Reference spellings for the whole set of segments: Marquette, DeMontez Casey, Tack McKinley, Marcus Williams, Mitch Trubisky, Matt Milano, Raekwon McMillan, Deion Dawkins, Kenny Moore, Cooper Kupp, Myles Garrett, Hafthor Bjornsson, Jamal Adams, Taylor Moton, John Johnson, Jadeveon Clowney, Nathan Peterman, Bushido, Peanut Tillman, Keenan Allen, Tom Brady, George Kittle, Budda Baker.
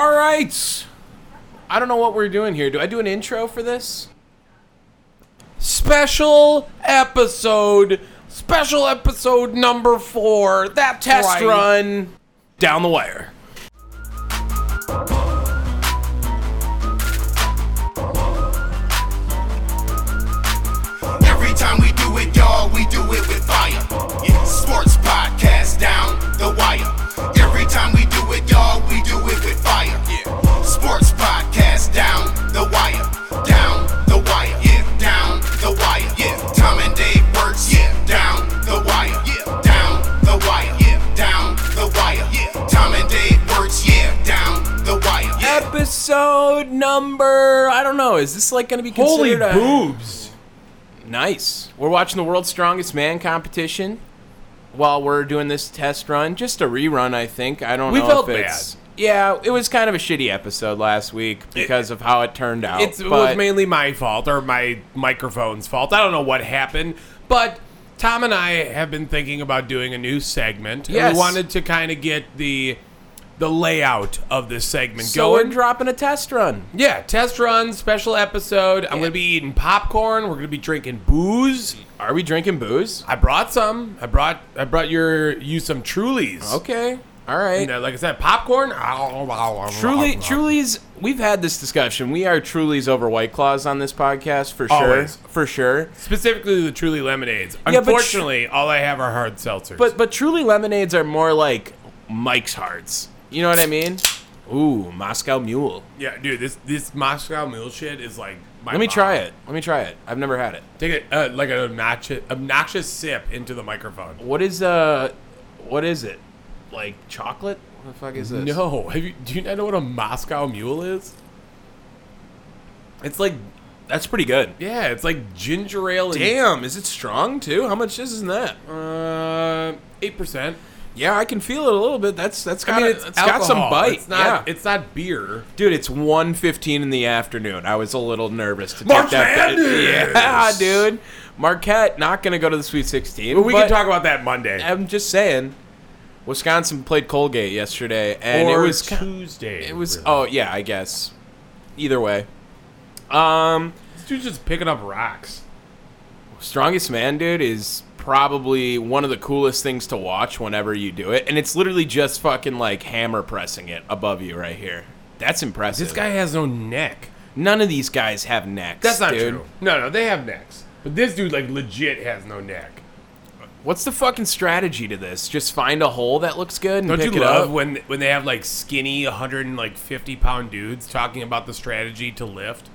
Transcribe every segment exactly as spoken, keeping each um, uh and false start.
All right. I don't know what we're doing here. Do I do an intro for this? Special episode. Special episode number four. That test right. run. Down the wire. Every time we do it, y'all, we do it with fire. Yeah, sports podcast down the wire. Every time we do it, y'all, we do it with fire. Yeah, sports podcast down the wire. Down the wire. Yeah, down the wire. Yeah, Tom and Dave works. Yeah, down the wire. Yeah, down the wire. Yeah, down the wire. Yeah, Tom and Dave works. Yeah, down the wire. Yeah. Episode number, I don't know. Is this like going to be considered? Holy boobs. A- Nice. We're watching the World's Strongest Man competition while we're doing this test run. Just a rerun, I think. I don't we know felt if it's... bad. Yeah, it was kind of a shitty episode last week because it, of how it turned out. It's, but... It was mainly my fault or my microphone's fault. I don't know what happened, but Tom and I have been thinking about doing a new segment. Yes. And we wanted to kind of get the... the layout of this segment so going. So we're dropping a test run. Yeah, test run, special episode. I'm yeah. going to be eating popcorn. We're going to be drinking booze. Are we drinking booze? I brought some. I brought I brought your you some Trulies. Okay. All right. And, uh, like I said, popcorn. Truly, Trulies, we've had this discussion. We are Trulies over White Claws on this podcast for Always. sure. For sure. Specifically the Truly lemonades. Yeah, Unfortunately, tr- all I have are hard seltzers. But, but Truly lemonades are more like Mike's Hards. You know what I mean? Ooh, Moscow Mule. Yeah, dude, this this Moscow Mule shit is like my Let me mom. try it. Let me try it. I've never had it. Take a, uh, like an obnoxious, obnoxious sip into the microphone. What is uh, what is it? Like chocolate? What the fuck is this? No. Have you, do you not know what a Moscow Mule is? It's like... That's pretty good. Yeah, it's like ginger ale. Damn, and, is it strong too? How much is in that? Uh, eight percent. Yeah, I can feel it a little bit. That's that's got I mean, it's it's got some bite. It's not, yeah. it's not beer. Dude, it's one fifteen in the afternoon. I was a little nervous to March take that. Yeah, dude. Marquette not going to go to the Sweet sixteen. Well, we but can talk about that Monday. I'm just saying. Wisconsin played Colgate yesterday and or it was Tuesday. It was really. Oh, yeah, I guess. Either way. Um this dude's just picking up rocks. Strongest Man, dude, is probably one of the coolest things to watch whenever you do it. And it's literally just fucking like hammer pressing it above you right here. That's impressive. This guy has no neck. None of these guys have necks. That's not dude. true. No, no, they have necks. But this dude like legit has no neck. What's the fucking strategy to this? Just find a hole that looks good and Don't pick you it love up? when when they have like skinny one hundred fifty pound dudes talking about the strategy to lift?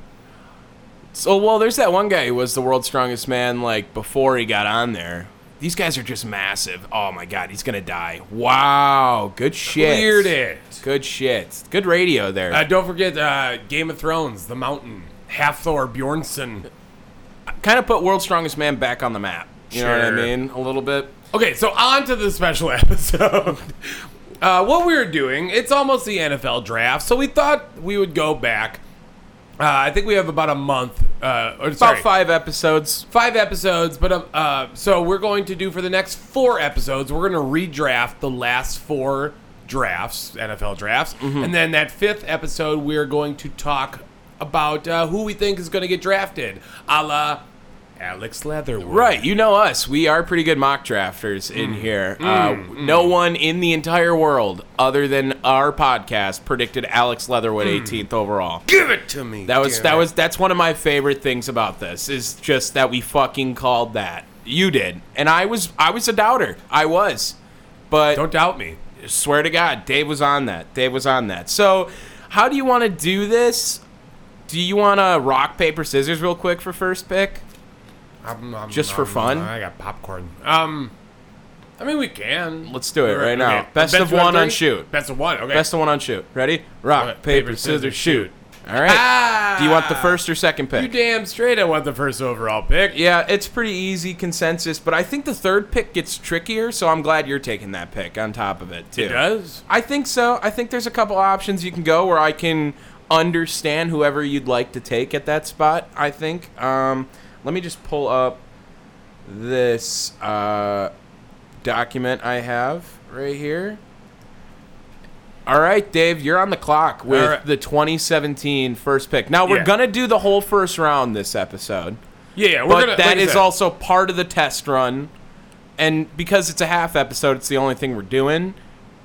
So, well, there's that one guy who was the world's strongest man, like, before he got on there. These guys are just massive. Oh, my God. He's going to die. Wow. Good shit. Cleared it. Good shit. Good radio there. Uh, don't forget uh, Game of Thrones, The Mountain, Hafthor Bjornsson. Kind of put world's strongest man back on the map. You sure. know what I mean? A little bit. Okay, so on to the special episode. uh, what we were doing, it's almost the N F L draft, so we thought we would go back. Uh, I think we have about a month. Uh, or, about sorry. five episodes. Five episodes. But um, uh, so we're going to do for the next four episodes, we're going to redraft the last four drafts, N F L drafts. Mm-hmm. And then that fifth episode, we're going to talk about uh, who we think is going to get drafted, a la Alex Leatherwood. Right. You know us. We are pretty good mock drafters in mm. here. Mm. Uh, mm. No one in the entire world other than our podcast predicted Alex Leatherwood mm. eighteenth overall. Give it to me. That was that was that's one of my favorite things about this is just that we fucking called that. You did. And I was I was a doubter. I was. But don't doubt me. Swear to God, Dave was on that. Dave was on that. So, how do you want to do this? Do you want to rock paper scissors real quick for first pick? I'm, I'm, Just I'm, for fun? I got popcorn. Um, I mean, we can. Let's do it right, right now. Okay. Best, Best of one three? on shoot. Best of one, okay. Best of one on shoot. Ready? Rock, right. paper, paper, scissors, shoot. All right. Ah! Do you want the first or second pick? You damn straight I want the first overall pick. Yeah, it's pretty easy consensus, but I think the third pick gets trickier, so I'm glad you're taking that pick on top of it, too. It does? I think so. I think there's a couple options you can go where I can understand whoever you'd like to take at that spot, I think. Um... Let me just pull up this uh, document I have right here. All right, Dave, you're on the clock with right. the twenty seventeen first pick. Now, we're yeah. going to do the whole first round this episode. Yeah, yeah. We're but gonna, that like is also part of the test run. And because it's a half episode, it's the only thing we're doing.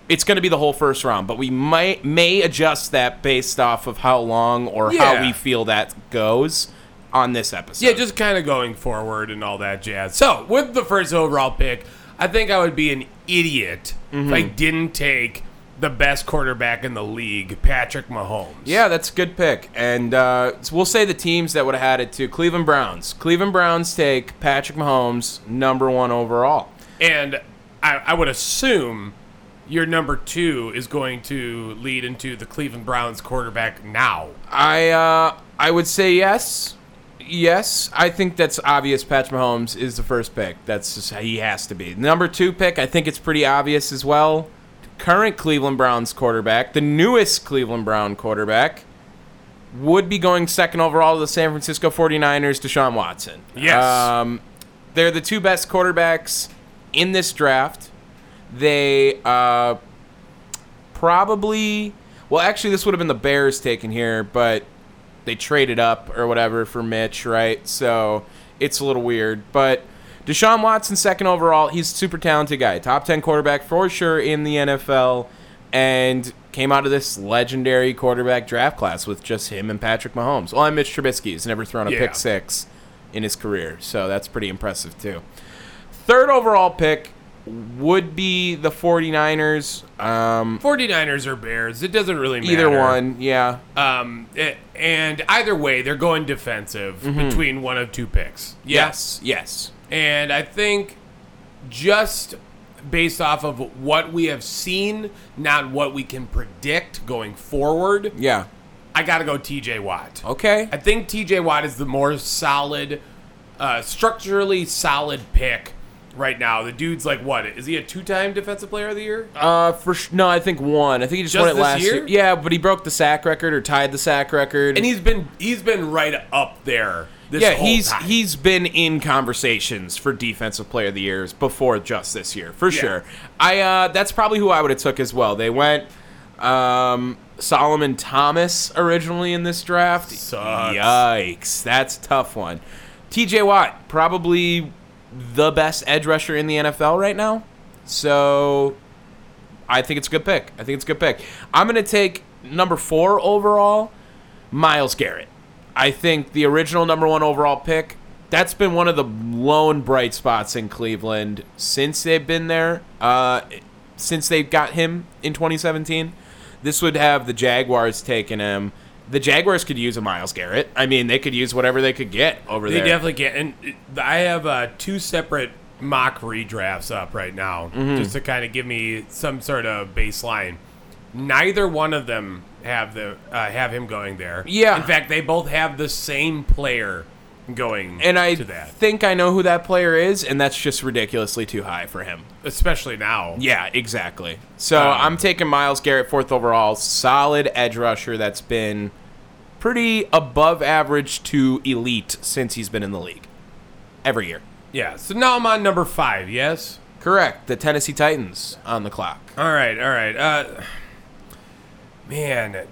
It's going to be the whole first round, but we might may adjust that based off of how long or yeah. how we feel that goes on this episode. Yeah, just kind of going forward and all that jazz. So, with the first overall pick, I think I would be an idiot mm-hmm. if I didn't take the best quarterback in the league, Patrick Mahomes. Yeah, that's a good pick. And uh, we'll say the teams that would have had it too. Cleveland Browns. Cleveland Browns take Patrick Mahomes, number one overall. And I, I would assume your number two is going to lead into the Cleveland Browns quarterback now. I uh, I would say yes. Yes. I think that's obvious. Patrick Mahomes is the first pick. That's just how he has to be. Number two pick, I think it's pretty obvious as well. Current Cleveland Browns quarterback, the newest Cleveland Brown quarterback, would be going second overall to the San Francisco forty-niners, Deshaun Watson. Yes. Um, they're the two best quarterbacks in this draft. They uh, probably, well, actually, this would have been the Bears taken here, but they traded up or whatever for Mitch, right? So it's a little weird. But Deshaun Watson, second overall, he's a super talented guy. Top ten quarterback for sure in the N F L, and came out of this legendary quarterback draft class with just him and Patrick Mahomes. Well, and Mitch Trubisky has never thrown a yeah. pick six in his career, so that's pretty impressive too. Third overall pick would be the forty-niners. Um, forty-niners or Bears. It doesn't really matter. Either one, yeah. Um, it, and either way, they're going defensive mm-hmm. between one of two picks. Yes, yeah. yes. And I think just based off of what we have seen, not what we can predict going forward, yeah, I got to go T J Watt. Okay. I think T J Watt is the more solid, uh, structurally solid pick. Right now, the dude's like, what? Is he a two-time defensive player of the year? Uh, for sh- No, I think one. I think he just, just won it last year? year. Yeah, but he broke the sack record or tied the sack record. And he's been he's been right up there this yeah, whole he's, time. Yeah, he's been in conversations for defensive player of the years before just this year, for yeah. sure. I uh, that's probably who I would have took as well. They went um, Solomon Thomas originally in this draft. Sucks. Yikes. That's a tough one. T J Watt, probably the best edge rusher in the N F L right now. So I think it's a good pick. I think it's a good pick. I'm going to take number four overall, Myles Garrett. I think the original number one overall pick, that's been one of the lone bright spots in Cleveland since they've been there, uh, since they got him in twenty seventeen. This would have the Jaguars taking him. The Jaguars could use a Myles Garrett. I mean, they could use whatever they could get over they there. They definitely can. And I have uh, two separate mock redrafts up right now mm-hmm. just to kind of give me some sort of baseline. Neither one of them have the uh, have him going there. Yeah. In fact, they both have the same player going and I to that. think I know who that player is, and that's just ridiculously too high for him. Especially now. Yeah, exactly. So um, I'm taking Myles Garrett, fourth overall, solid edge rusher that's been pretty above average to elite since he's been in the league every year. Yeah. So now I'm on number five. Yes, correct. The Tennessee Titans on the clock. All right. All right. Uh, man,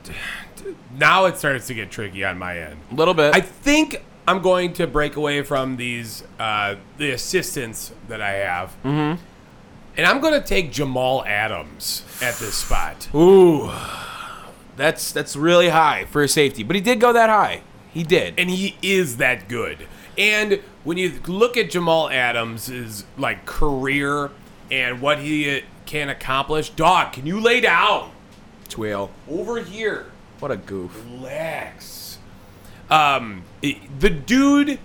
now it starts to get tricky on my end. A little bit. I think I'm going to break away from these uh, the assistants that I have. Mm-hmm. And I'm going to take Jamal Adams at this spot. Ooh. That's that's really high for a safety. But he did go that high. He did. And he is that good. And when you look at Jamal Adams' like career and what he can accomplish, dog, can you lay down? Twill. Over here. What a goof. Relax. Um, the dude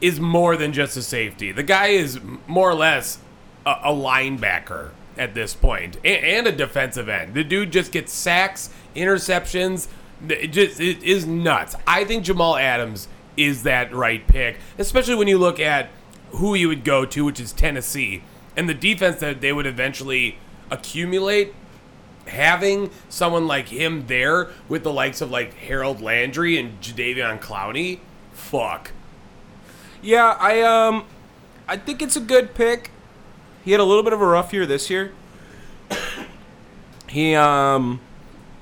is more than just a safety. The guy is more or less a, a linebacker at this point, and, and a defensive end. The dude just gets sacks, interceptions. It just it is nuts. I think Jamal Adams is that right pick, especially when you look at who you would go to, which is Tennessee, and the defense that they would eventually accumulate. Having someone like him there with the likes of like Harold Landry and Jadeveon Clowney, fuck. Yeah, I um, I think it's a good pick. He had a little bit of a rough year this year. He um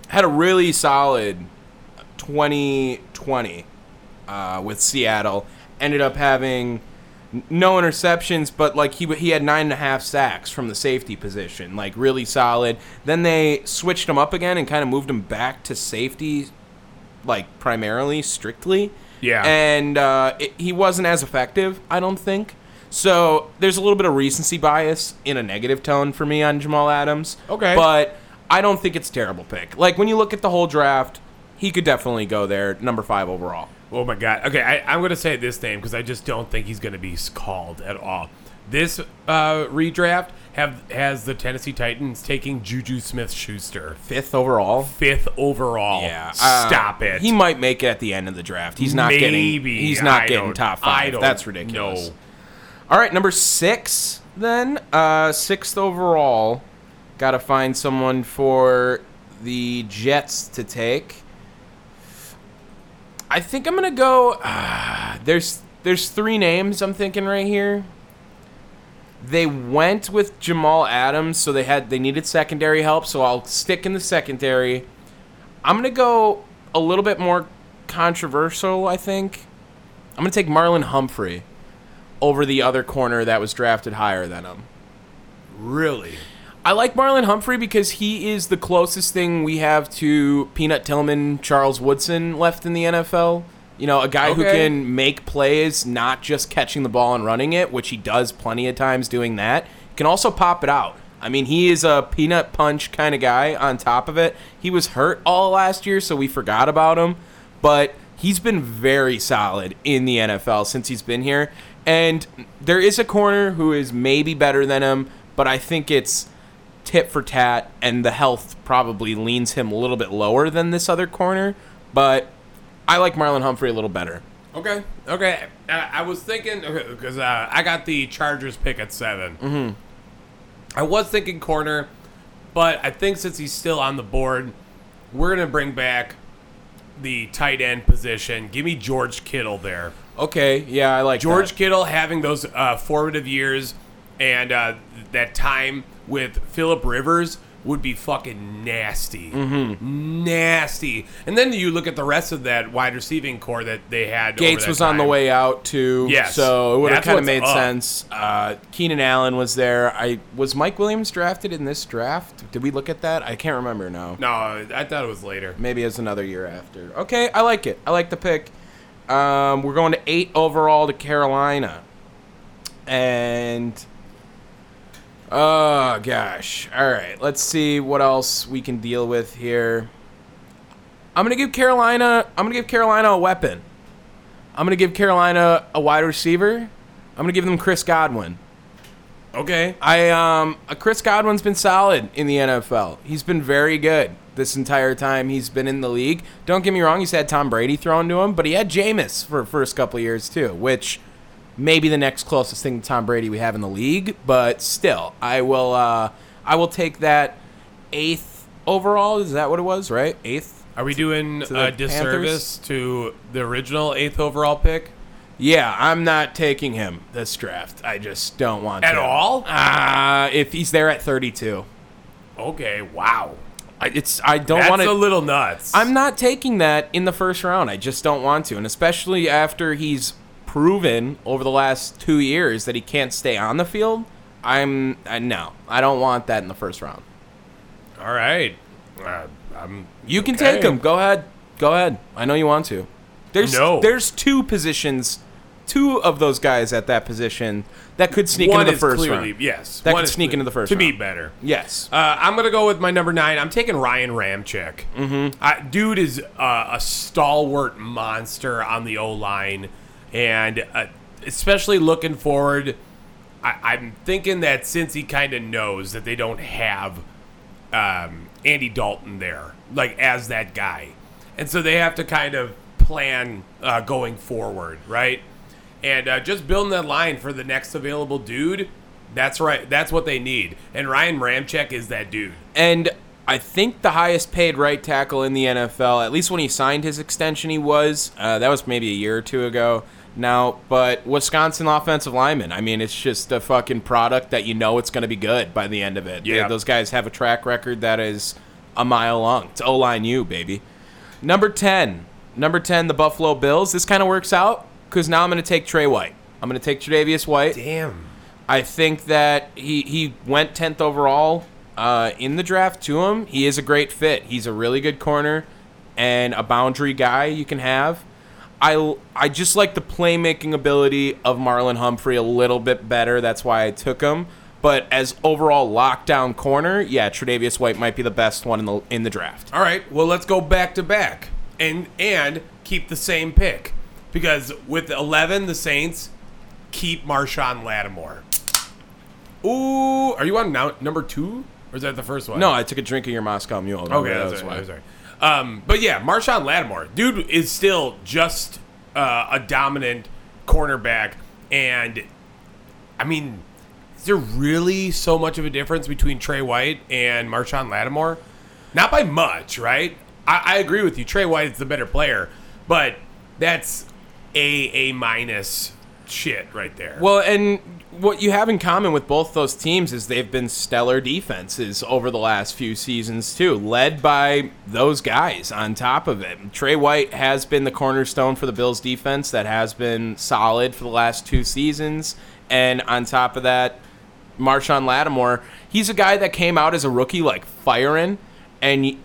had a really solid twenty twenty uh, with Seattle. Ended up having no interceptions, but like he he had nine and a half sacks from the safety position, like really solid. Then they switched him up again and kind of moved him back to safety, like primarily, strictly. Yeah, and uh, it, he wasn't as effective, I don't think. So there's a little bit of recency bias in a negative tone for me on Jamal Adams. Okay, but I don't think it's a terrible pick. Like when you look at the whole draft, he could definitely go there, number five overall. Oh, my God. Okay, I, I'm going to say this name because I just don't think he's going to be called at all. This uh, redraft have has the Tennessee Titans taking Juju Smith-Schuster. Fifth overall? Fifth overall. Yeah. Stop uh, it. He might make it at the end of the draft. He's not Maybe. getting, he's not getting top five. I don't That's ridiculous. No. All right, number six then. Uh, sixth overall. Got to find someone for the Jets to take. I think I'm going to go... Uh, there's there's three names I'm thinking right here. They went with Jamal Adams, so they had they needed secondary help, so I'll stick in the secondary. I'm going to go a little bit more controversial, I think. I'm going to take Marlon Humphrey over the other corner that was drafted higher than him. Really? I like Marlon Humphrey because he is the closest thing we have to Peanut Tillman, Charles Woodson left in the N F L. You know, a guy okay. who can make plays, not just catching the ball and running it, which he does plenty of times doing that. He can also pop it out. I mean, he is a peanut punch kind of guy on top of it. He was hurt all last year, so we forgot about him. But he's been very solid in the N F L since he's been here. And there is a corner who is maybe better than him, but I think it's... tit for tat, and the health probably leans him a little bit lower than this other corner, but I like Marlon Humphrey a little better. Okay, okay. Uh, I was thinking, because uh, I got the Chargers pick at seven. Mm-hmm. I was thinking corner, but I think since he's still on the board, we're going to bring back the tight end position. Give me George Kittle there. Okay, yeah, I like George that. Kittle having those uh, formative years and uh, that time with Phillip Rivers would be fucking nasty. Mm-hmm. Nasty. And then you look at the rest of that wide receiving core that they had. Gates was time. on the way out, too. Yes. So it would have kind of made up. sense. Uh, Keenan Allen was there. I Was Mike Williams drafted in this draft? Did we look at that? I can't remember now. No, I thought it was later. Maybe it was another year after. Okay, I like it. I like the pick. Um, we're going to eight overall to Carolina. And... oh, gosh. All right. Let's see what else we can deal with here. I'm going to give Carolina I'm going to give Carolina a weapon. I'm going to give Carolina a wide receiver. I'm going to give them Chris Godwin. Okay. I um Chris Godwin's been solid in the N F L. He's been very good this entire time he's been in the league. Don't get me wrong, he's had Tom Brady thrown to him, but he had Jameis for the first couple of years too, which maybe the next closest thing to Tom Brady we have in the league, but still, I will uh, I will take that eighth overall. Is that what it was, right? Eighth? Are we doing a disservice to the original eighth overall pick? Yeah, I'm not taking him this draft. I just don't want to. At all? Uh, if he's there at thirty-two. Okay, wow. I, it's I don't want to. That's a little nuts. I'm not taking that in the first round. I just don't want to, and especially after he's proven over the last two years that he can't stay on the field. I'm I, no, I don't want that in the first round. All right, uh, I'm. You okay. can take him. Go ahead, go ahead. I know you want to. There's no. There's two positions, two of those guys at that position that could sneak One into the first clearly, round. Yes, that One could sneak clear, into the first. To round. To be better. Yes. Uh, I'm gonna go with my number nine. I'm taking Ryan Ramczyk. Mm-hmm. I, dude is uh, a stalwart monster on the O line. And uh, especially looking forward, I- I'm thinking that since he kind of knows that they don't have um, Andy Dalton there, like as that guy. And so they have to kind of plan uh, going forward, right? And uh, just building that line for the next available dude, that's right. That's what they need. And Ryan Ramczyk is that dude. And I think the highest paid right tackle in the N F L, at least when he signed his extension, he was. Uh, that was maybe a year or two ago now. But Wisconsin offensive lineman, I mean, it's just a fucking product that you know it's going to be good by the end of it. Yeah. They, those guys have a track record that is a mile long. It's O-line you, baby. Number ten. Number ten, the Buffalo Bills. This kind of works out because now I'm going to take Trey White. I'm going to take Tre'Davious White. Damn. I think that he, he went tenth overall uh, in the draft to him. He is a great fit. He's a really good corner and a boundary guy you can have. I, I just like the playmaking ability of Marlon Humphrey a little bit better. That's why I took him. But as overall lockdown corner, yeah, Tre'Davious White might be the best one in the in the draft. All right, well, let's go back to back and and keep the same pick because with eleven, the Saints keep Marshon Lattimore. Ooh, are you on now, number two or is that the first one? No, I took a drink of your Moscow Mule. Okay, okay that's, that's right. Why. That's right. Um, but yeah, Marshon Lattimore, dude, is still just uh, a dominant cornerback, and I mean, is there really so much of a difference between Trey White and Marshon Lattimore? Not by much, right? I, I agree with you. Trey White is the better player, but that's a A minus shit right there. Well, and what you have in common with both those teams is they've been stellar defenses over the last few seasons too, led by those guys on top of it. Trey White has been the cornerstone for the Bills defense that has been solid for the last two seasons. And on top of that, Marshon Lattimore, he's a guy that came out as a rookie like firing, and you,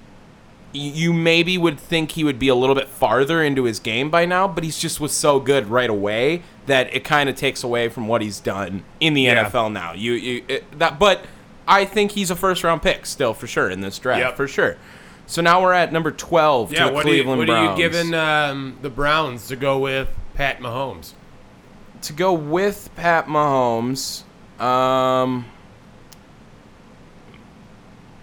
you maybe would think he would be a little bit farther into his game by now, but he's just was so good right away that it kind of takes away from what he's done in the yeah. N F L now. You, you it, that, but I think he's a first-round pick still for sure in this draft, yep. for sure. So now we're at number twelve yeah, to the Cleveland you, what Browns. What are you giving um, the Browns to go with Pat Mahomes? To go with Pat Mahomes... Um,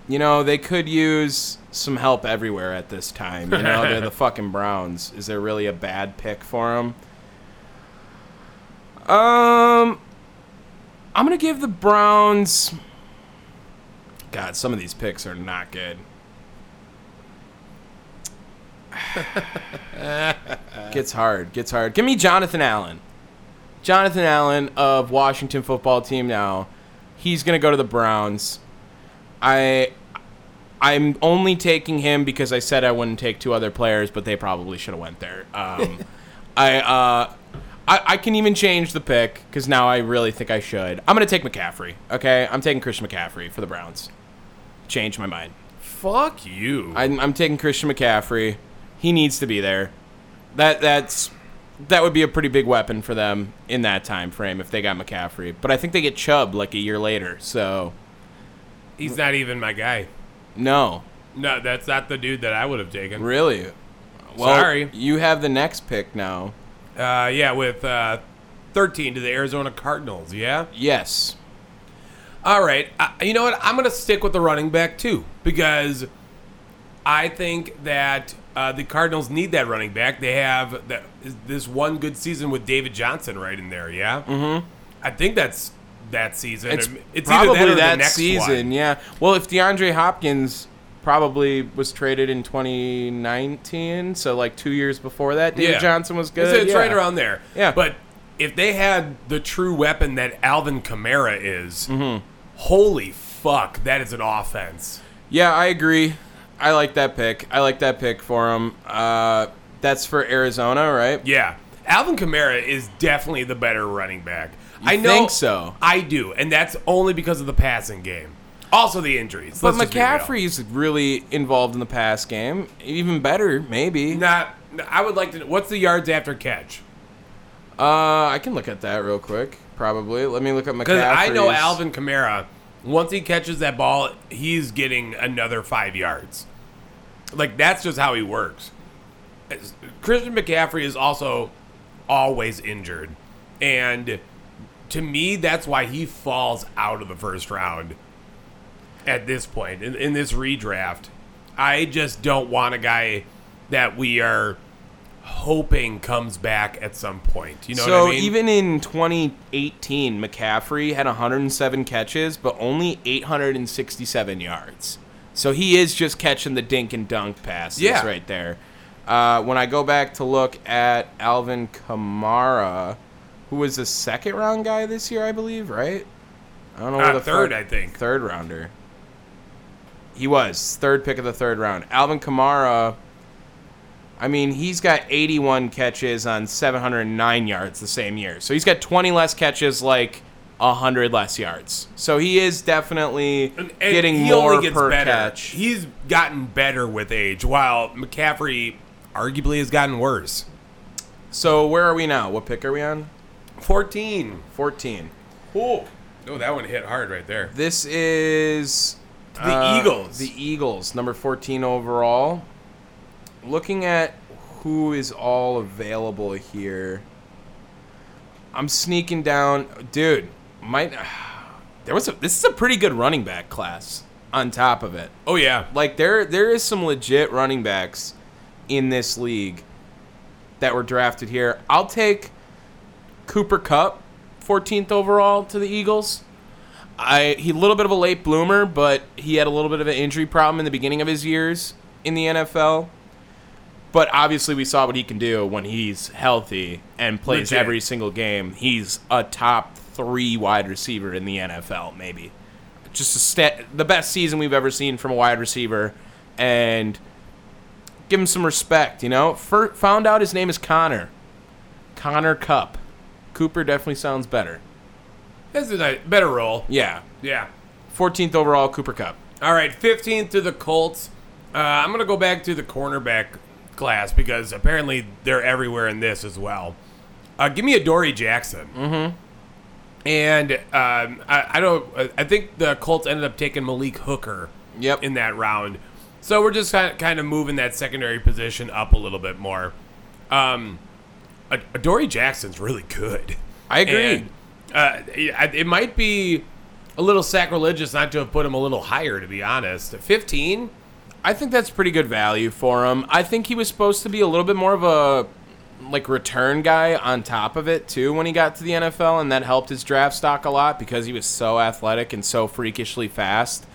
you know, they could use some help everywhere at this time. You know, they're the fucking Browns. Is there really a bad pick for them? Um, I'm going to give the Browns... God, some of these picks are not good. Gets hard, gets hard. Give me Jonathan Allen. Jonathan Allen of Washington football team now. He's going to go to the Browns. I, I'm only taking him because I said I wouldn't take two other players, but they probably should have went there. Um, I, uh, I I can even change the pick because now I really think I should. I'm going to take McCaffrey, okay? I'm taking Christian McCaffrey for the Browns. Change my mind. Fuck you. I'm, I'm taking Christian McCaffrey. He needs to be there. That that's... That would be a pretty big weapon for them in that time frame if they got McCaffrey. But I think they get Chubb like a year later, so... He's not even my guy. No. No, that's not the dude that I would have taken. Really? Well, sorry. You have the next pick now. Uh, yeah, with uh, thirteen to the Arizona Cardinals, yeah? Yes. All right. Uh, you know what? I'm going to stick with the running back, too, because I think that... Uh, the Cardinals need that running back. They have that, this one good season with David Johnson right in there, yeah? Mm-hmm. I think that's that season. It's, it's probably either that, or that the next season, one. Yeah. Well, if DeAndre Hopkins probably was traded in twenty nineteen, so like two years before that, David yeah. Johnson was good. It's, it's yeah. right around there. Yeah. But if they had the true weapon that Alvin Kamara is, mm-hmm. holy fuck, that is an offense. Yeah, I agree. I like that pick. I like that pick for him. Uh, that's for Arizona, right? Yeah. Alvin Kamara is definitely the better running back. You I know, think so. I do, and that's only because of the passing game. Also the injuries. But McCaffrey's really involved in the pass game. Even better, maybe. Not. I would like to know. What's the yards after catch? Uh, I can look at that real quick, probably. Let me look at McCaffrey's. Because I know Alvin Kamara, once he catches that ball, he's getting another five yards. Like, that's just how he works. Christian McCaffrey is also always injured. And to me, that's why he falls out of the first round at this point, in, in this redraft. I just don't want a guy that we are hoping comes back at some point. You know so what I mean? So even in twenty eighteen, McCaffrey had one hundred seven catches, but only eight hundred sixty-seven yards. So he is just catching the dink and dunk passes yeah. right there. Uh, when I go back to look at Alvin Kamara, who was a second-round guy this year, I believe, right? I don't know. Uh, the third, fuck, I think. Third-rounder. He was. Third pick of the third round. Alvin Kamara, I mean, he's got eighty-one catches on seven hundred nine yards the same year. So he's got twenty less catches, like one hundred less yards. So he is definitely and, and getting more per better. catch. He's gotten better with age, while McCaffrey arguably has gotten worse. So where are we now? What pick are we on? fourteen. fourteen. Oh, oh that one hit hard right there. This is... The uh, Eagles. The Eagles, number fourteen overall. Looking at who is all available here, I'm sneaking down. Dude, might there was a, this is a pretty good running back class on top of it. Oh, yeah. Like, there, there is some legit running backs in this league that were drafted here. I'll take Cooper Kupp, fourteenth overall to the Eagles. I He's a little bit of a late bloomer, but he had a little bit of an injury problem in the beginning of his years in the N F L. But obviously we saw what he can do when he's healthy and plays Legit. every single game. He's a top three wide receiver in the N F L, maybe. Just a stat, the best season we've ever seen from a wide receiver. And give him some respect, you know. First, found out his name is Connor. Connor Kupp. Cooper definitely sounds better. That's a better role. Yeah. Yeah. fourteenth overall, Cooper Kupp. All right, fifteenth to the Colts. Uh, I'm going to go back to the cornerback class because apparently they're everywhere in this as well. Uh, give me Adoree Jackson. Mm-hmm. And um, I, I don't. I think the Colts ended up taking Malik Hooker yep. in that round. So we're just kind of moving that secondary position up a little bit more. Um, Adoree Jackson's really good. I agree. And, uh, it might be a little sacrilegious not to have put him a little higher, to be honest. fifteen? I think that's pretty good value for him. I think he was supposed to be a little bit more of a like return guy on top of it, too, when he got to the N F L, and that helped his draft stock a lot because he was so athletic and so freakishly fast.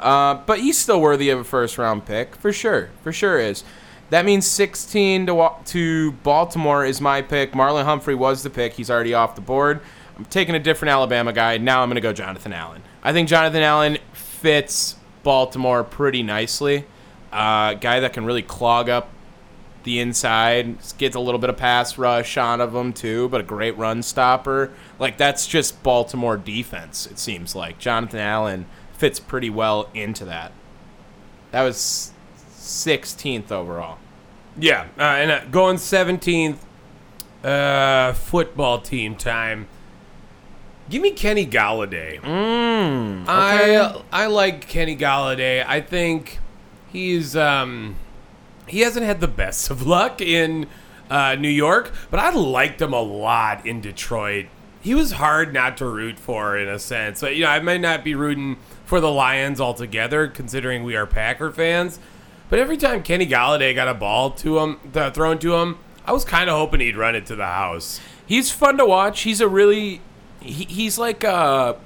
Uh, but he's still worthy of a first-round pick, for sure. For sure is. That means sixteen to to Baltimore is my pick. Marlon Humphrey was the pick. He's already off the board. I'm taking a different Alabama guy. Now I'm going to go Jonathan Allen. I think Jonathan Allen fits Baltimore pretty nicely. Uh, guy that can really clog up the inside. Gets a little bit of pass rush out of him, too, but a great run stopper. Like, that's just Baltimore defense, it seems like. Jonathan Allen fits pretty well into that. That was sixteenth overall. Yeah, uh, and uh, going seventeenth, uh, football team time. Give me Kenny Golladay. Mm, okay. I I like Kenny Golladay. I think he's um he hasn't had the best of luck in uh, New York, but I liked him a lot in Detroit. He was hard not to root for, in a sense. So, you know, I might not be rooting for the Lions altogether, considering we are Packer fans. But every time Kenny Golladay got a ball to him, th- thrown to him, I was kind of hoping he'd run it to the house. He's fun to watch. He's a really, he, he's like a,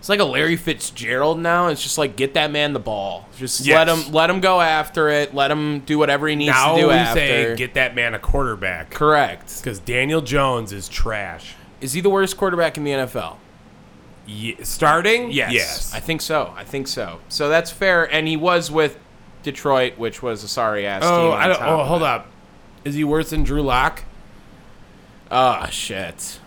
it's like a Larry Fitzgerald now. It's just like get that man the ball. Just yes. let him, let him go after it. Let him do whatever he needs now to do after. Now we say get that man a quarterback. Correct. Because Daniel Jones is trash. Is he the worst quarterback in the N F L? Yeah, starting? Yes. yes. I think so. I think so. So that's fair. And he was with Detroit, which was a sorry-ass oh, team. I don't, oh, hold it. up. Is he worse than Drew Lock? Oh, shit.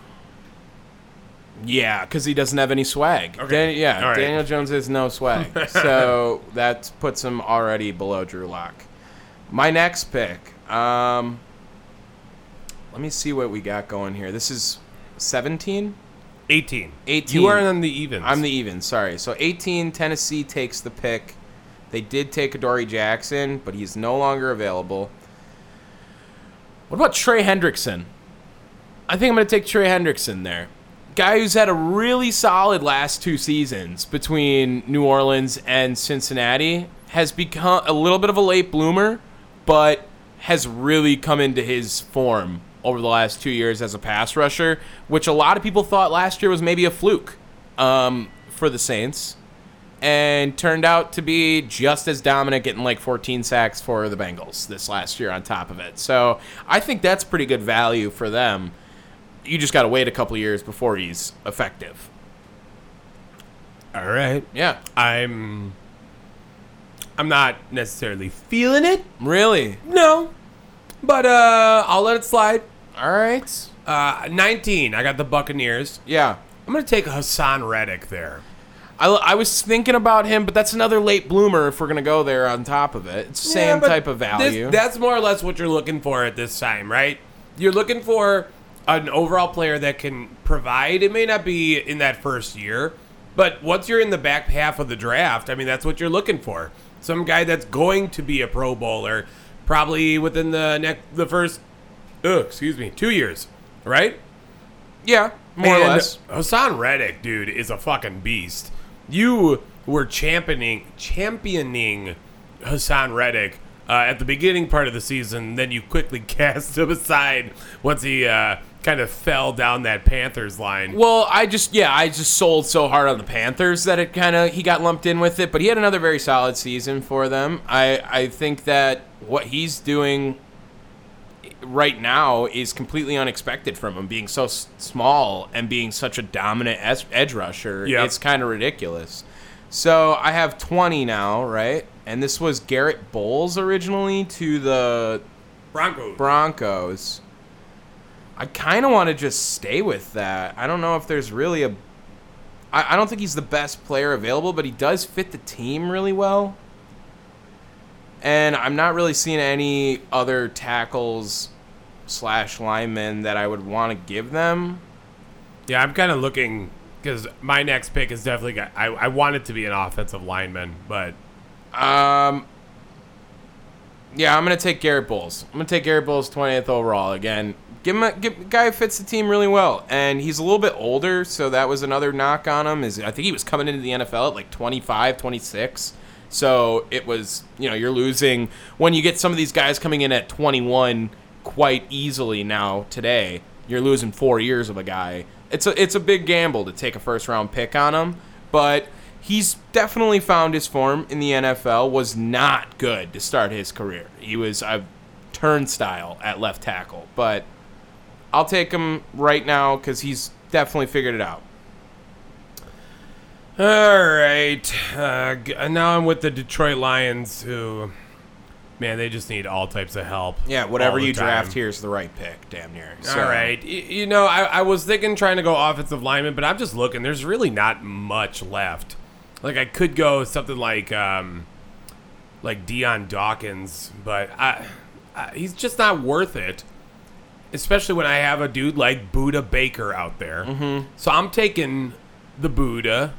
Yeah, because he doesn't have any swag. Okay. Dan- yeah, right. Daniel Jones has no swag. So that puts him already below Drew Lock. My next pick. Um, let me see what we got going here. This is... seventeen? eighteen. eighteen. You are on the evens. I'm the evens, sorry. So eighteen, Tennessee takes the pick. They did take Adoree Jackson, but he's no longer available. What about Trey Hendrickson? I think I'm going to take Trey Hendrickson there. Guy who's had a really solid last two seasons between New Orleans and Cincinnati. Has become a little bit of a late bloomer, but has really come into his form over the last two years as a pass rusher, which a lot of people thought last year was maybe a fluke um, for the Saints, and turned out to be just as dominant, getting like fourteen sacks for the Bengals this last year on top of it. So I think that's pretty good value for them. You just got to wait a couple of years before he's effective. All right. Yeah. I'm I'm not necessarily feeling it. Really? No. But uh, I'll let it slide. All right. Uh, nineteen, I got the Buccaneers. Yeah. I'm going to take Hassan Reddick there. I, I was thinking about him, but that's another late bloomer if we're going to go there on top of it. It's the same yeah, type of value. This, that's more or less what you're looking for at this time, right? You're looking for an overall player that can provide. It may not be in that first year, but once you're in the back half of the draft, I mean, that's what you're looking for. Some guy that's going to be a Pro Bowler probably within the next, the first, oh, excuse me, two years, right? Yeah, more and or less. Hassan Reddick, dude, is a fucking beast. You were championing championing Hassan Reddick uh, at the beginning part of the season. Then you quickly cast him aside once he uh, kind of fell down that Panthers line. Well, I just yeah, I just sold so hard on the Panthers that it kind of he got lumped in with it. But he had another very solid season for them. I I think that what he's doing right now is completely unexpected from him, being so s- small and being such a dominant es- edge rusher. Yep. It's kind of ridiculous. So I have twenty now, right? And this was Garrett Bowles originally to the Broncos. Broncos. I kind of want to just stay with that. I don't know if there's really a... I-, I don't think he's the best player available, but he does fit the team really well. And I'm not really seeing any other tackles slash linemen that I would want to give them. Yeah, I'm kind of looking because my next pick is definitely got, I I want it to be an offensive lineman, but um, yeah, I'm gonna take Garrett Bowles. I'm gonna take Garrett Bowles twentieth overall again. Give him a give, guy who fits the team really well, and he's a little bit older, so that was another knock on him. Is I think he was coming into the N F L at like twenty-five, twenty-six. So it was, you know, you're losing when you get some of these guys coming in at twenty-one quite easily now today. You're losing four years of a guy. It's a it's a big gamble to take a first round pick on him, but he's definitely found his form in the N F L. Was not good to start his career. He was a turnstile at left tackle, but I'll take him right now because he's definitely figured it out. All right, uh, now I'm with the Detroit Lions, who, man, they just need all types of help. Yeah, whatever you draft here is the right pick, damn near. So. All right, you know, I, I was thinking trying to go offensive lineman, but I'm just looking. There's really not much left. Like, I could go something like, um, like Deion Dawkins, but I, I, he's just not worth it, especially when I have a dude like Budda Baker out there. Mm-hmm. So I'm taking the Budda.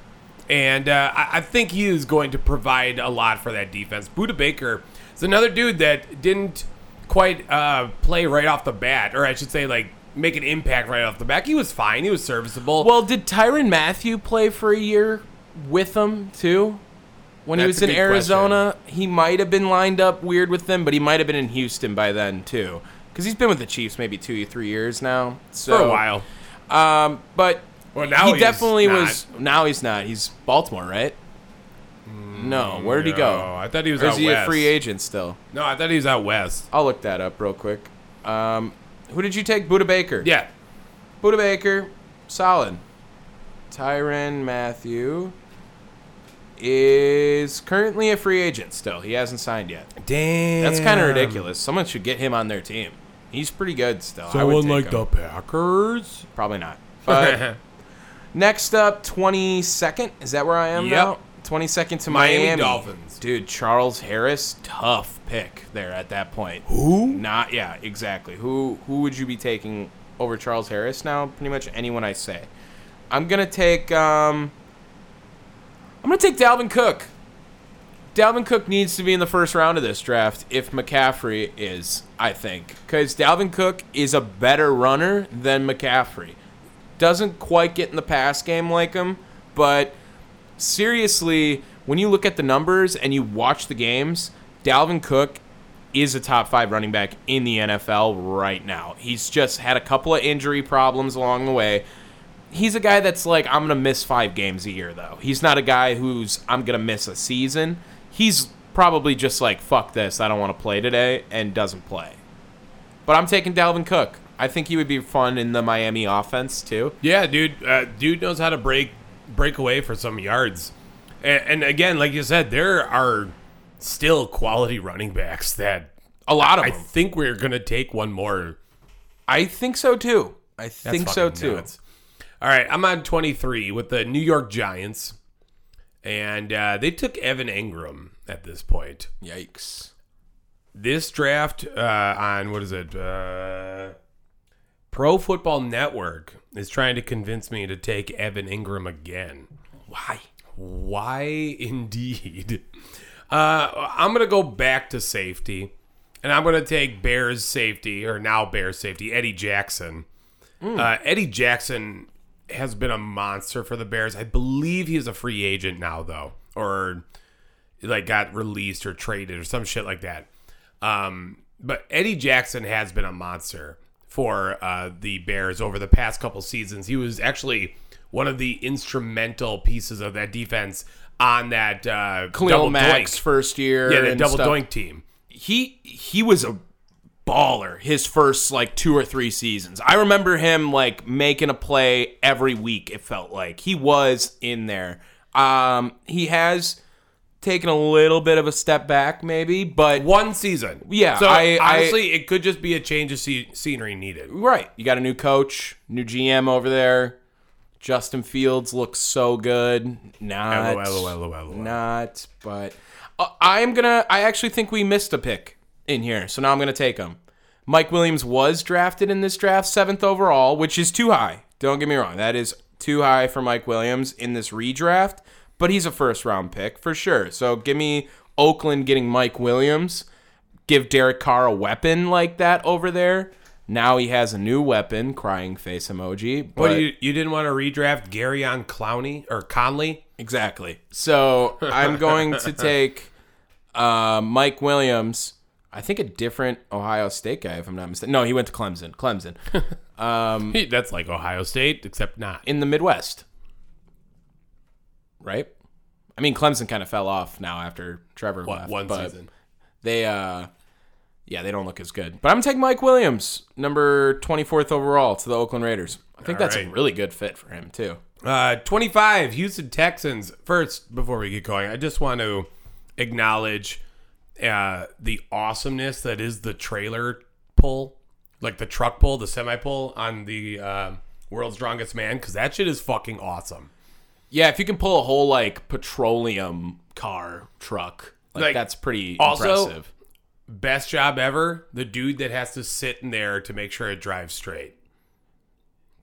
And uh, I think he is going to provide a lot for that defense. Budda Baker is another dude that didn't quite uh, play right off the bat, or I should say, like, make an impact right off the bat. He was fine. He was serviceable. Well, did Tyrann Mathieu play for a year with them, too? When That's he was in Arizona, question. He might have been lined up weird with them, but he might have been in Houston by then, too. Because he's been with the Chiefs maybe two, three years now. So, for a while. Um, but... Well, now he he's definitely not. was. Now he's not. He's Baltimore, right? No, where did no, he go? I thought he was or out west. Is he west. a free agent still? No, I thought he was out west. I'll look that up real quick. Um, who did you take? Budda Baker. Yeah, Budda Baker, solid. Tyrann Mathieu is currently a free agent still. He hasn't signed yet. Damn, that's kind of ridiculous. Someone should get him on their team. He's pretty good still. Someone like him. The Packers? Probably not. But. Next up, twenty-second. Is that where I am yep. now? twenty-second to Miami. Miami Dolphins. Dude, Charles Harris, tough pick there at that point. Who? Not, yeah, exactly. Who Who would you be taking over Charles Harris now? Pretty much anyone I say. I'm going to take, um, I'm going to take Dalvin Cook. Dalvin Cook needs to be in the first round of this draft if McCaffrey is, I think. Because Dalvin Cook is a better runner than McCaffrey. Doesn't quite get in the pass game like him, but seriously, when you look at the numbers and you watch the games, Dalvin Cook is a top five running back in the N F L right now. He's just had a couple of injury problems along the way. He's a guy that's like, I'm going to miss five games a year, though. He's not a guy who's, I'm going to miss a season. He's probably just like, fuck this, I don't want to play today, and doesn't play. But I'm taking Dalvin Cook. I think he would be fun in the Miami offense, too. Yeah, dude. Uh, dude knows how to break break away for some yards. And, and, again, like you said, there are still quality running backs that a lot of I them. think we're going to take one more. I think so, too. I That's think so, too. Nuts. All right, I'm on twenty-three with the New York Giants, and uh, they took Evan Engram at this point. Yikes. This draft uh, on, what is it, uh, Pro Football Network is trying to convince me to take Evan Engram again. Why? Why indeed? Uh, I'm going to go back to safety, and I'm going to take Bears safety, or now Bears safety, Eddie Jackson. Mm. Uh, Eddie Jackson has been a monster for the Bears. I believe he's a free agent now, though, or like got released or traded or some shit like that. Um, but Eddie Jackson has been a monster for uh, the Bears over the past couple seasons. He was actually one of the instrumental pieces of that defense on that uh, Khalil Mack's first year. Yeah, the double doink team. He he was a baller his first like two or three seasons. I remember him like making a play every week. It felt like he was in there. Um, he has taken a little bit of a step back, maybe, but one season. Yeah. So I, honestly, I, it could just be a change of sc- scenery needed. Right. You got a new coach, new G M over there. Justin Fields looks so good. Not. LOL, not. But uh, I'm gonna. I actually think we missed a pick in here, so now I'm gonna take him. Mike Williams was drafted in this draft seventh overall, which is too high. Don't get me wrong. That is too high for Mike Williams in this redraft. But he's a first-round pick for sure. So give me Oakland getting Mike Williams. Give Derek Carr a weapon like that over there. Now he has a new weapon, crying face emoji. But well, you, you didn't want to redraft Garyon Clowney or Conley? Exactly. So I'm going to take uh, Mike Williams. I think a different Ohio State guy, if I'm not mistaken. No, he went to Clemson. Clemson. Um, That's like Ohio State, except not. In the Midwest. Right? I mean, Clemson kind of fell off now after Trevor what, left. One season. They, uh, yeah, they don't look as good. But I'm going to take Mike Williams, number twenty-fourth overall to the Oakland Raiders. I think All that's right. a really good fit for him, too. Uh, twenty-five, Houston Texans. First, before we get going, I just want to acknowledge uh, the awesomeness that is the trailer pull, like the truck pull, the semi pull on the uh, World's Strongest Man, because that shit is fucking awesome. Yeah, if you can pull a whole, like, petroleum car truck, like, like that's pretty also, impressive. Best job ever, the dude that has to sit in there to make sure it drives straight.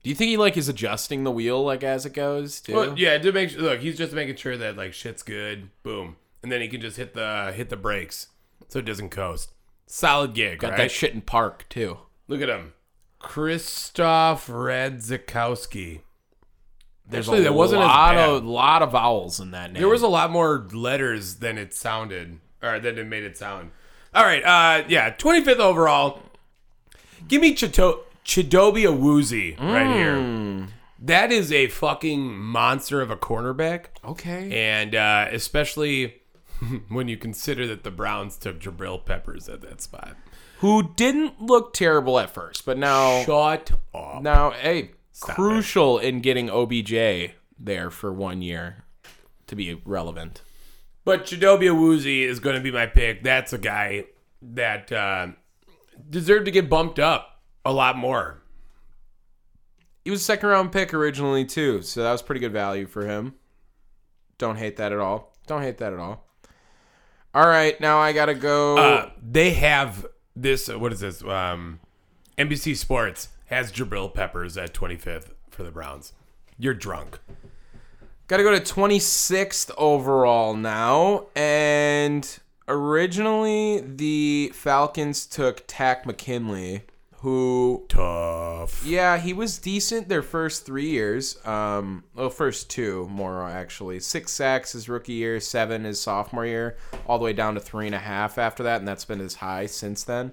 Do you think he, like, is adjusting the wheel, like, as it goes, too? Well, yeah, to make sure, look, he's just making sure that, like, shit's good, boom. And then he can just hit the hit the brakes so it doesn't coast. Solid gig, Got right? that shit in park, too. Look at him. Krzysztof Radzikowski. There's Actually, a there wasn't lot, of, lot of vowels in that name. There was a lot more letters than it sounded, or than it made it sound. All right, uh, yeah, twenty-fifth overall. Give me Chito- Chidobe Awuzie mm. right here. That is a fucking monster of a cornerback. Okay. And uh, especially when you consider that the Browns took Jabril Peppers at that spot. Who didn't look terrible at first, but now... Shut up. Now, hey... Stop crucial it. in getting O B J there for one year to be relevant. But Chidobe Awuzie is going to be my pick. That's a guy that uh, deserved to get bumped up a lot more. He was a second-round pick originally, too, so that was pretty good value for him. Don't hate that at all. Don't hate that at all. All right, now I got to go. Uh, they have this, what is this, um, N B C Sports. Has Jabril Peppers at twenty-fifth for the Browns. You're drunk. Got to go to twenty-sixth overall now. And originally the Falcons took Tack McKinley, who... Tough. Yeah, he was decent their first three years. Um, well, first two more, actually. Six sacks his rookie year, seven his sophomore year, all the way down to three and a half after that, and that's been his high since then.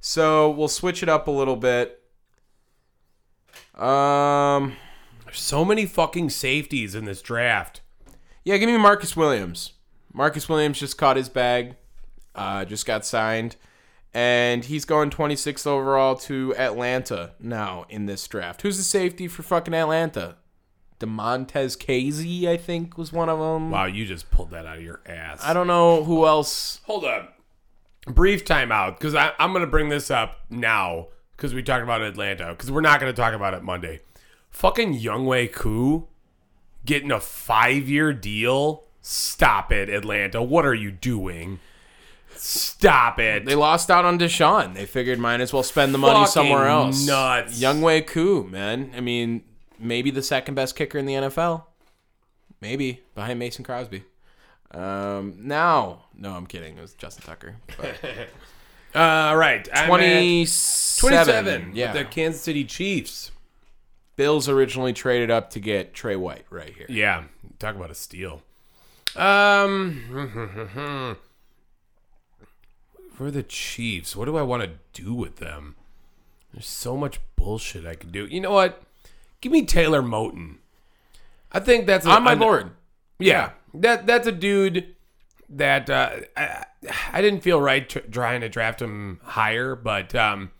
So we'll switch it up a little bit. Um, There's so many fucking safeties in this draft. Yeah, give me Marcus Williams. Marcus Williams just caught his bag, uh, just got signed, and he's going twenty-sixth overall to Atlanta now in this draft. Who's the safety for fucking Atlanta? DeMontez Casey, I think, was one of them. Wow, you just pulled that out of your ass. I don't know who else. Hold on. Brief timeout, because I'm going to bring this up now, because we talked about Atlanta, because we're not going to talk about it Monday. Fucking Younghoe Koo getting a five-year deal. Stop it, Atlanta. What are you doing? Stop it. They lost out on Deshaun. They figured might as well spend the fucking money somewhere else. Nuts. Younghoe Koo, man. I mean, maybe the second best kicker in the N F L. Maybe. Behind Mason Crosby. Um, now. No, I'm kidding. It was Justin Tucker. But. uh, right. twenty-seven. twenty-seven. Yeah. With the Kansas City Chiefs. Bills originally traded up to get Trey White right here. Yeah. Talk about a steal. Um... For the Chiefs, what do I want to do with them? There's so much bullshit I could do. You know what? Give me Taylor Moton. I think that's a, on my an, board. Yeah, yeah, that that's a dude that uh, I, I didn't feel right tr- trying to draft him higher, but um,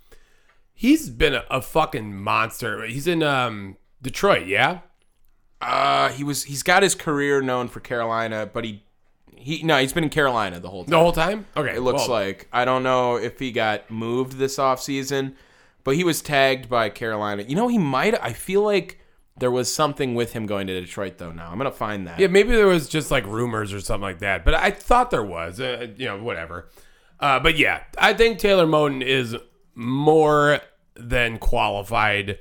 he's been a, a fucking monster. He's in um, Detroit, yeah. Uh, he was. He's got his career known for Carolina, but he. He No, he's been in Carolina the whole time. The whole time? Okay. It looks well. like. I don't know if he got moved this offseason, but he was tagged by Carolina. You know, he might. I feel like there was something with him going to Detroit, though, now. I'm going to find that. Yeah, maybe there was just, like, rumors or something like that, but I thought there was. Uh, you know, whatever. Uh, but, yeah, I think Taylor Moton is more than qualified.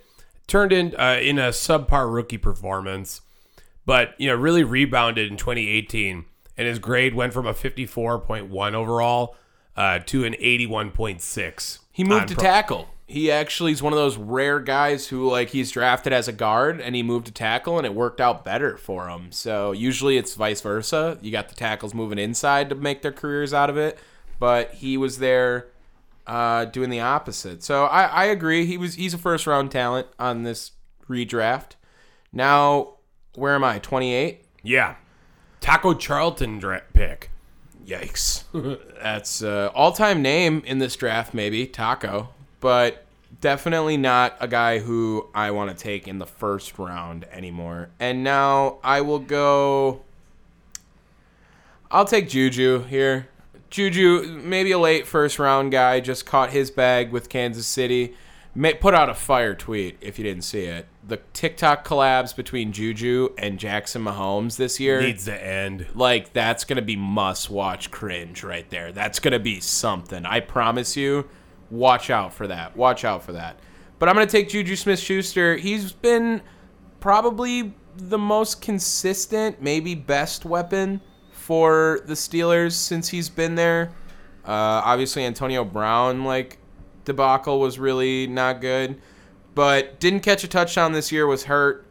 Turned in uh, in a subpar rookie performance, but, you know, really rebounded in twenty eighteen. And his grade went from a fifty-four point one overall uh, to an eighty-one point six. He moved to pro- tackle. He actually is one of those rare guys who, like, he's drafted as a guard, and he moved to tackle, and it worked out better for him. So usually it's vice versa. You got the tackles moving inside to make their careers out of it, but he was there uh, doing the opposite. So I, I agree. He was he's a first-round talent on this redraft. Now, where am I, twenty-eight? Yeah. Taco Charlton dra- pick. Yikes. That's uh, all-time name in this draft, maybe, Taco. But definitely not a guy who I want to take in the first round anymore. And now I will go... I'll take Juju here. Juju, maybe a late first-round guy, just caught his bag with Kansas City. May- put out a fire tweet if you didn't see it. The TikTok collabs between Juju and Jackson Mahomes this year needs to end. Like, that's going to be must-watch cringe right there. That's going to be something. I promise you, watch out for that. Watch out for that. But I'm going to take Juju Smith-Schuster. He's been probably the most consistent, maybe best weapon for the Steelers since he's been there. Uh, obviously, Antonio Brown, like, debacle was really not good. But didn't catch a touchdown this year, was hurt.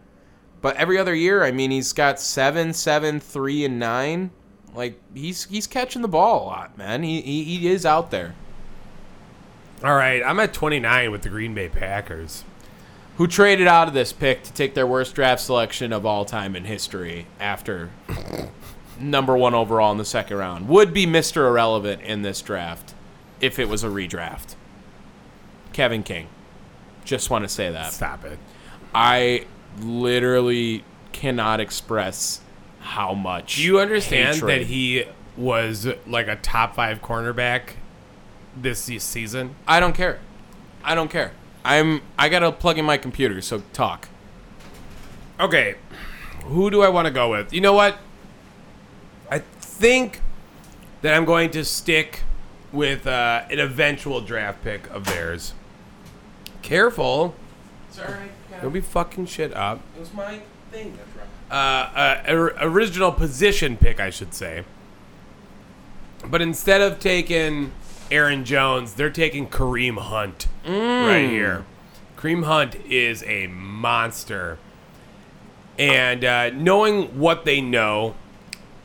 But every other year, I mean, he's got seven, seven, three, and nine. Like, he's he's catching the ball a lot, man. He he, he is out there. All right, I'm at twenty-nine with the Green Bay Packers, who traded out of this pick to take their worst draft selection of all time in history after number one overall in the second round. Would be Mister Irrelevant in this draft if it was a redraft. Kevin King. Just want to say that. Stop it. I literally cannot express how much. Do you understand hatred. That he was like a top five cornerback this season? I don't care. I don't care. I'm. I gotta plug in my computer. So talk. Okay. Who do I want to go with? You know what? I think that I'm going to stick with uh, an eventual draft pick of theirs. Careful. Sorry. Don't be fucking shit up. It was my thing that's wrong. Uh, uh, original position pick, I should say. But instead of taking Aaron Jones, they're taking Kareem Hunt mm. right here. Kareem Hunt is a monster. And uh, knowing what they know,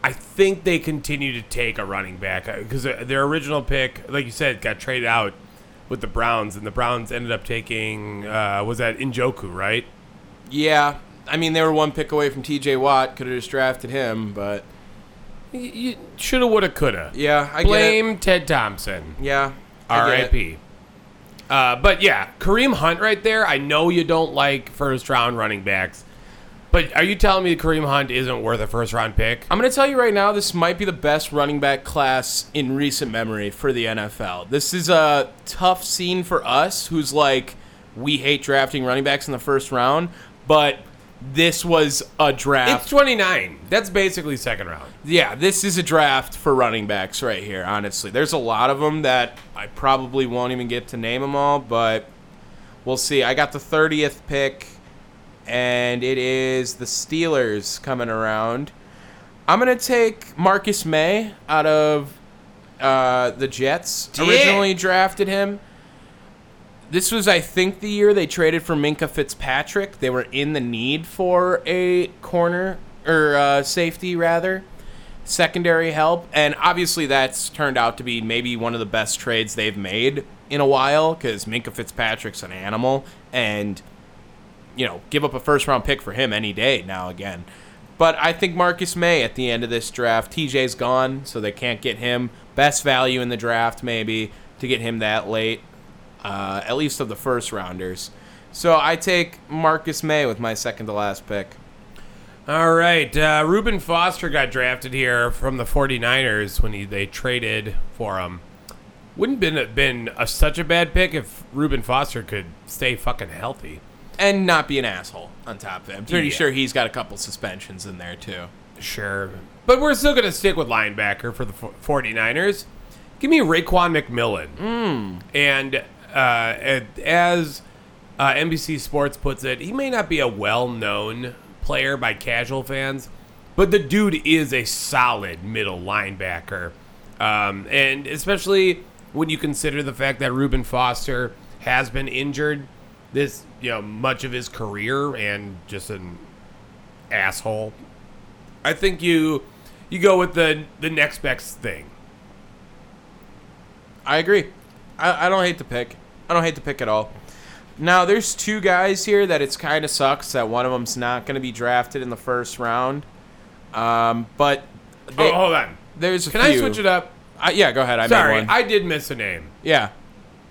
I think they continue to take a running back. Because their original pick, like you said, got traded out with the Browns, and the Browns ended up taking, uh, was that Njoku, right? Yeah. I mean, they were one pick away from T J Watt. Could have just drafted him, but... You shoulda, woulda, coulda. Yeah, I Blame get it. Ted Thompson. Yeah, R I P Uh, but, yeah, Kareem Hunt right there, I know you don't like first-round running backs, But are you telling me Kareem Hunt isn't worth a first-round pick? I'm going to tell you right now, this might be the best running back class in recent memory for the N F L. This is a tough scene for us, who's like, we hate drafting running backs in the first round, but this was a draft. It's twenty-nine. That's basically second round. Yeah, this is a draft for running backs right here, honestly. There's a lot of them that I probably won't even get to name them all, but we'll see. I got the thirtieth pick, and it is the Steelers coming around. I'm going to take Marcus Maye out of uh, the Jets. Damn. Originally drafted him. This was, I think, the year they traded for Minkah Fitzpatrick. They were in the need for a corner, or uh, safety, rather, secondary help. And obviously that's turned out to be maybe one of the best trades they've made in a while, because Minkah Fitzpatrick's an animal. And, you know, give up a first-round pick for him any day now again. But I think Marcus Maye at the end of this draft. T J's gone, so they can't get him. Best value in the draft, maybe, to get him that late. Uh, at least of the first rounders. So I take Marcus Maye with my second to last pick. All right. Uh, Ruben Foster got drafted here from the 49ers when he, they traded for him. Wouldn't have been, been a, such a bad pick if Ruben Foster could stay fucking healthy. And not be an asshole on top of it. I'm pretty yeah. sure he's got a couple suspensions in there too. Sure. But we're still going to stick with linebacker for the 49ers. Give me Raekwon McMillan. Mm. And... Uh, as uh, N B C Sports puts it, he may not be a well-known player by casual fans, but the dude is a solid middle linebacker. Um, and especially when you consider the fact that Ruben Foster has been injured this, you know, much of his career and just an asshole. I think you you go with the, the next best thing. I agree. I, I don't hate the pick. I don't hate the pick at all. Now, there's two guys here that it's kind of sucks that one of them's not going to be drafted in the first round. Um, but they, oh, hold on. There's a Can few. I switch it up? I, yeah, go ahead. I Sorry, made one. I did miss a name. Yeah.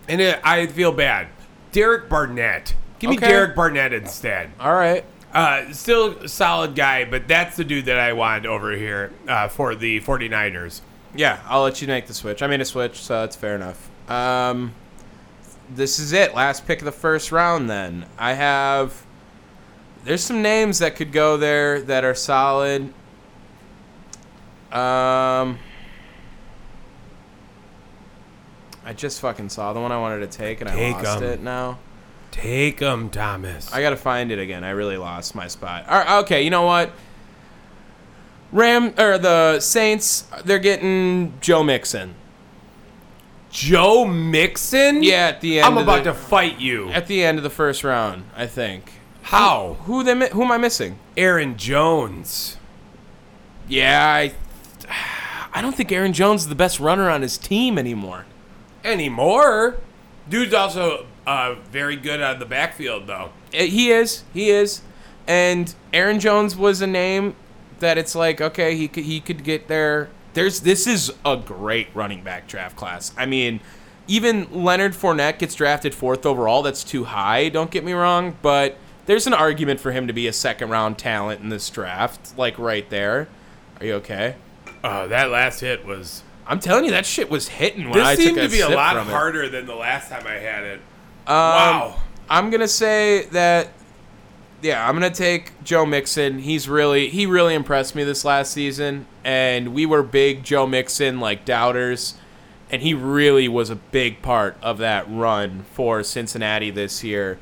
And it, I feel bad. Derek Barnett. Give okay. me Derek Barnett instead. All right. Uh, still a solid guy, but that's the dude that I wanted over here uh, for the 49ers. Yeah, I'll let you make the switch. I made a switch, so that's fair enough. Um, this is it. Last pick of the first round, then. I have... There's some names that could go there that are solid. Um... I just fucking saw the one I wanted to take, and take I lost em. it now. Take them, Thomas. I gotta find it again. I really lost my spot. All right, okay, you know what? Ram... Or the Saints, they're getting Joe Mixon. Joe Mixon? Yeah, at the end. I'm of about the, to fight you. At the end of the first round, I think. How? Who, who they? Who am I missing? Aaron Jones. Yeah, I. I don't think Aaron Jones is the best runner on his team anymore. Anymore? Dude's also uh, very good out of the backfield, though. He is. He is. And Aaron Jones was a name that it's like, okay, he could, he could get there. There's this is a great running back draft class. I mean, even Leonard Fournette gets drafted fourth overall. That's too high, don't get me wrong, but there's an argument for him to be a second-round talent in this draft, like right there. Are you okay? Oh, that last hit was... I'm telling you, that shit was hitting when I took a sip from it. This seemed to be a lot harder than the last time I had it. Um, wow. I'm going to say that... Yeah, I'm going to take Joe Mixon. He's really he really impressed me this last season, and we were big Joe Mixon like doubters, and he really was a big part of that run for Cincinnati this year.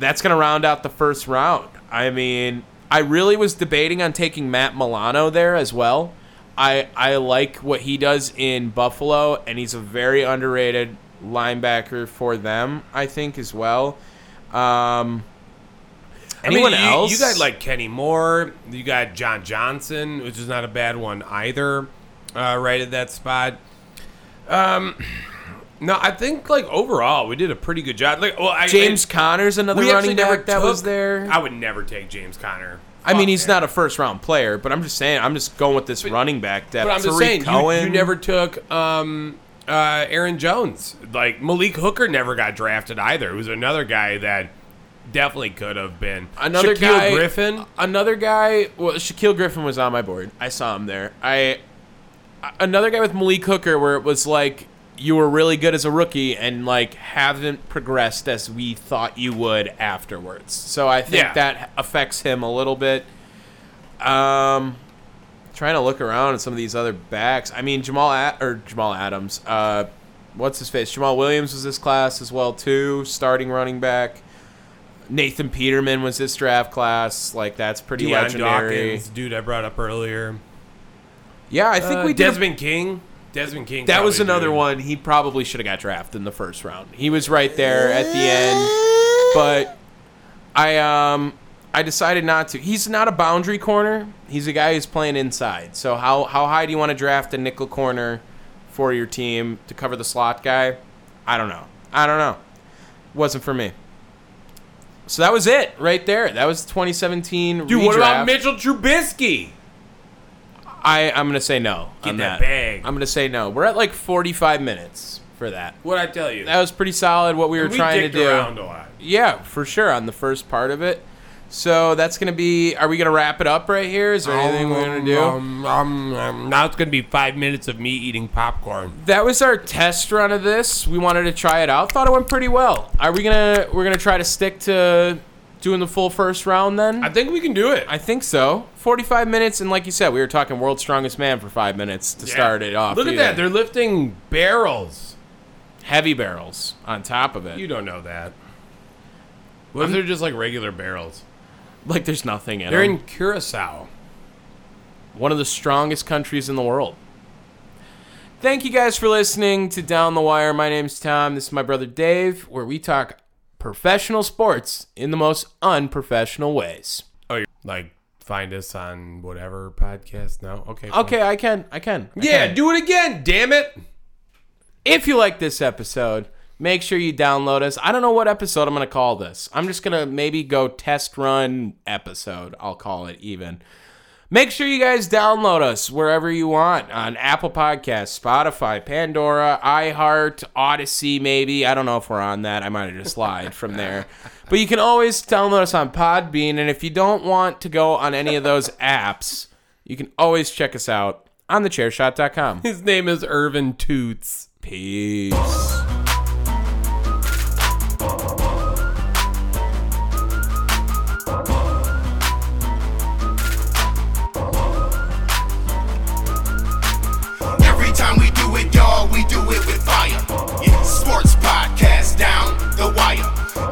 That's going to round out the first round. I mean, I really was debating on taking Matt Milano there as well. I I like what he does in Buffalo, and he's a very underrated linebacker for them, I think, as well. Um Anyone I mean, else? You, you got like Kenny Moore. You got John Johnson, which is not a bad one either, uh, right at that spot. Um, no, I think like overall we did a pretty good job. Like, well, I, James I, Conner's another running back that took, was there. I would never take James Conner. I mean, he's there. Not a first round player, but I'm just saying, I'm just going with this but, running back depth. But I'm Tariq just saying, Cohen. You, you never took um, uh, Aaron Jones. Like Malik Hooker never got drafted either. It was another guy that. definitely could have been. Another Shaquille guy, Griffin. Another guy. Well, Shaquille Griffin was on my board. I saw him there. I another guy with Malik Hooker, where it was like you were really good as a rookie and like haven't progressed as we thought you would afterwards. So I think yeah. that affects him a little bit. Um, trying to look around at some of these other backs. I mean, Jamal Ad- or Jamal Adams. Uh, what's his face? Jamal Williams was this class as well too. Starting running back. Nathan Peterman was this draft class. Like, that's pretty Deion legendary. Dawkins, dude I brought up earlier. Yeah, I think uh, we did. Desmond King. Desmond King. That was another did. one. He probably should have got drafted in the first round. He was right there at the end. But I um I decided not to. He's not a boundary corner. He's a guy who's playing inside. So how, how high do you want to draft a nickel corner for your team to cover the slot guy? I don't know. I don't know. Wasn't for me. So that was it right there. That was twenty seventeen Dude, redraft. What about Mitchell Trubisky? I, I'm going to say no. Get that, that bag. I'm going to say no. We're at like forty-five minutes for that. What'd I tell you? That was pretty solid what we were we trying to do. We dicked around a lot. Yeah, for sure on the first part of it. So that's going to be, are we going to wrap it up right here? Is there um, anything we're going to do? Um, um, um, now it's going to be five minutes of me eating popcorn. That was our test run of this. We wanted to try it out. Thought it went pretty well. Are we going to, we're going to try to stick to doing the full first round then? I think we can do it. I think so. forty-five minutes. And like you said, we were talking World's Strongest Man for five minutes to yeah. start it off. Look at either. that. They're lifting barrels. Heavy barrels on top of it. You don't know that. What if they're just like regular barrels? Like, there's nothing in They're them. They're in Curacao. One of the strongest countries in the world. Thank you guys for listening to Down the Wire. My name's Tom. This is my brother Dave, where we talk professional sports in the most unprofessional ways. Oh, you're like, find us on whatever podcast? No? Okay. Fine. Okay, I can. I can. I yeah, can. do it again, damn it. If you like this episode, make sure you download us. I don't know what episode I'm going to call this. I'm just going to maybe go test run episode. I'll call it even. Make sure you guys download us wherever you want on Apple Podcasts, Spotify, Pandora, iHeart, Odyssey maybe. I don't know if we're on that. I might have just lied from there. But you can always download us on Podbean. And if you don't want to go on any of those apps, you can always check us out on the chair shot dot com. His name is Irvin Toots. Peace. We do it with fire. Yeah. Sports podcast down the wire.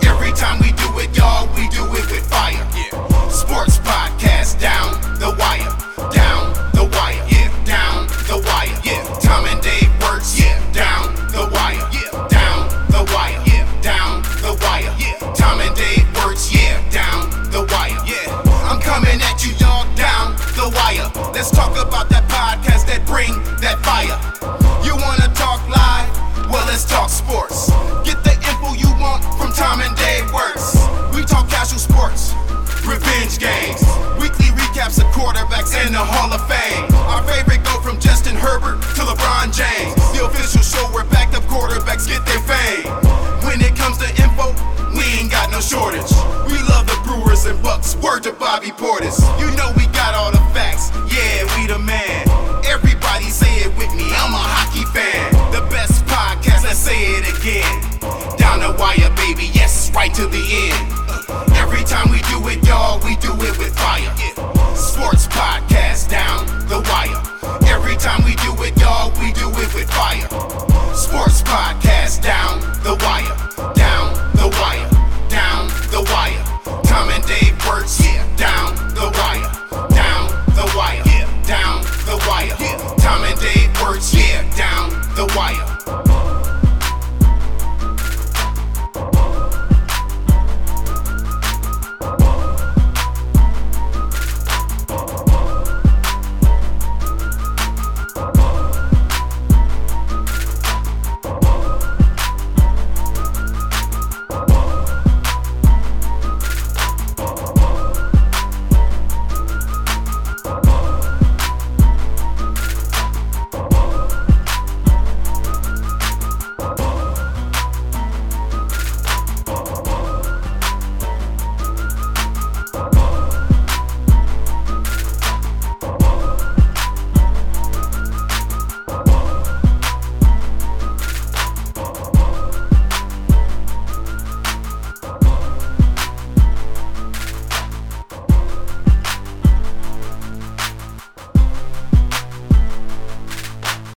Every time we do it, y'all, we do it with fire. Yeah. Sports podcast down the wire. Down the wire. Yeah. Down the wire. Yeah. Tom and Dave works. Yeah. Down the wire. Yeah. Down the wire. Yeah. Down the wire. Yeah. Tom and Dave works. Yeah. Down the wire. Yeah. I'm coming at you, y'all. Down the wire. Let's talk about that podcast that bring that fire. Well, let's talk sports. Get the info you want from Tom and Dave Wirtz. We talk casual sports, revenge games, weekly recaps of quarterbacks and the Hall of Fame. Our favorite go from Justin Herbert to LeBron James. The official show where backed up quarterbacks get their fame. When it comes to info, we ain't got no shortage. We love the Brewers and Bucks. Word to Bobby Portis. You know we got all the facts. Yeah, we the man. Everybody say it with me. I'm a hockey fan. The best podcast. Let's say it again. Down the wire, baby. Yes, right to the end. Every time we do it, y'all, we do it with fire. Sports podcast down the wire. Every time we do it, y'all, we do it with fire. Sports podcast down the wire.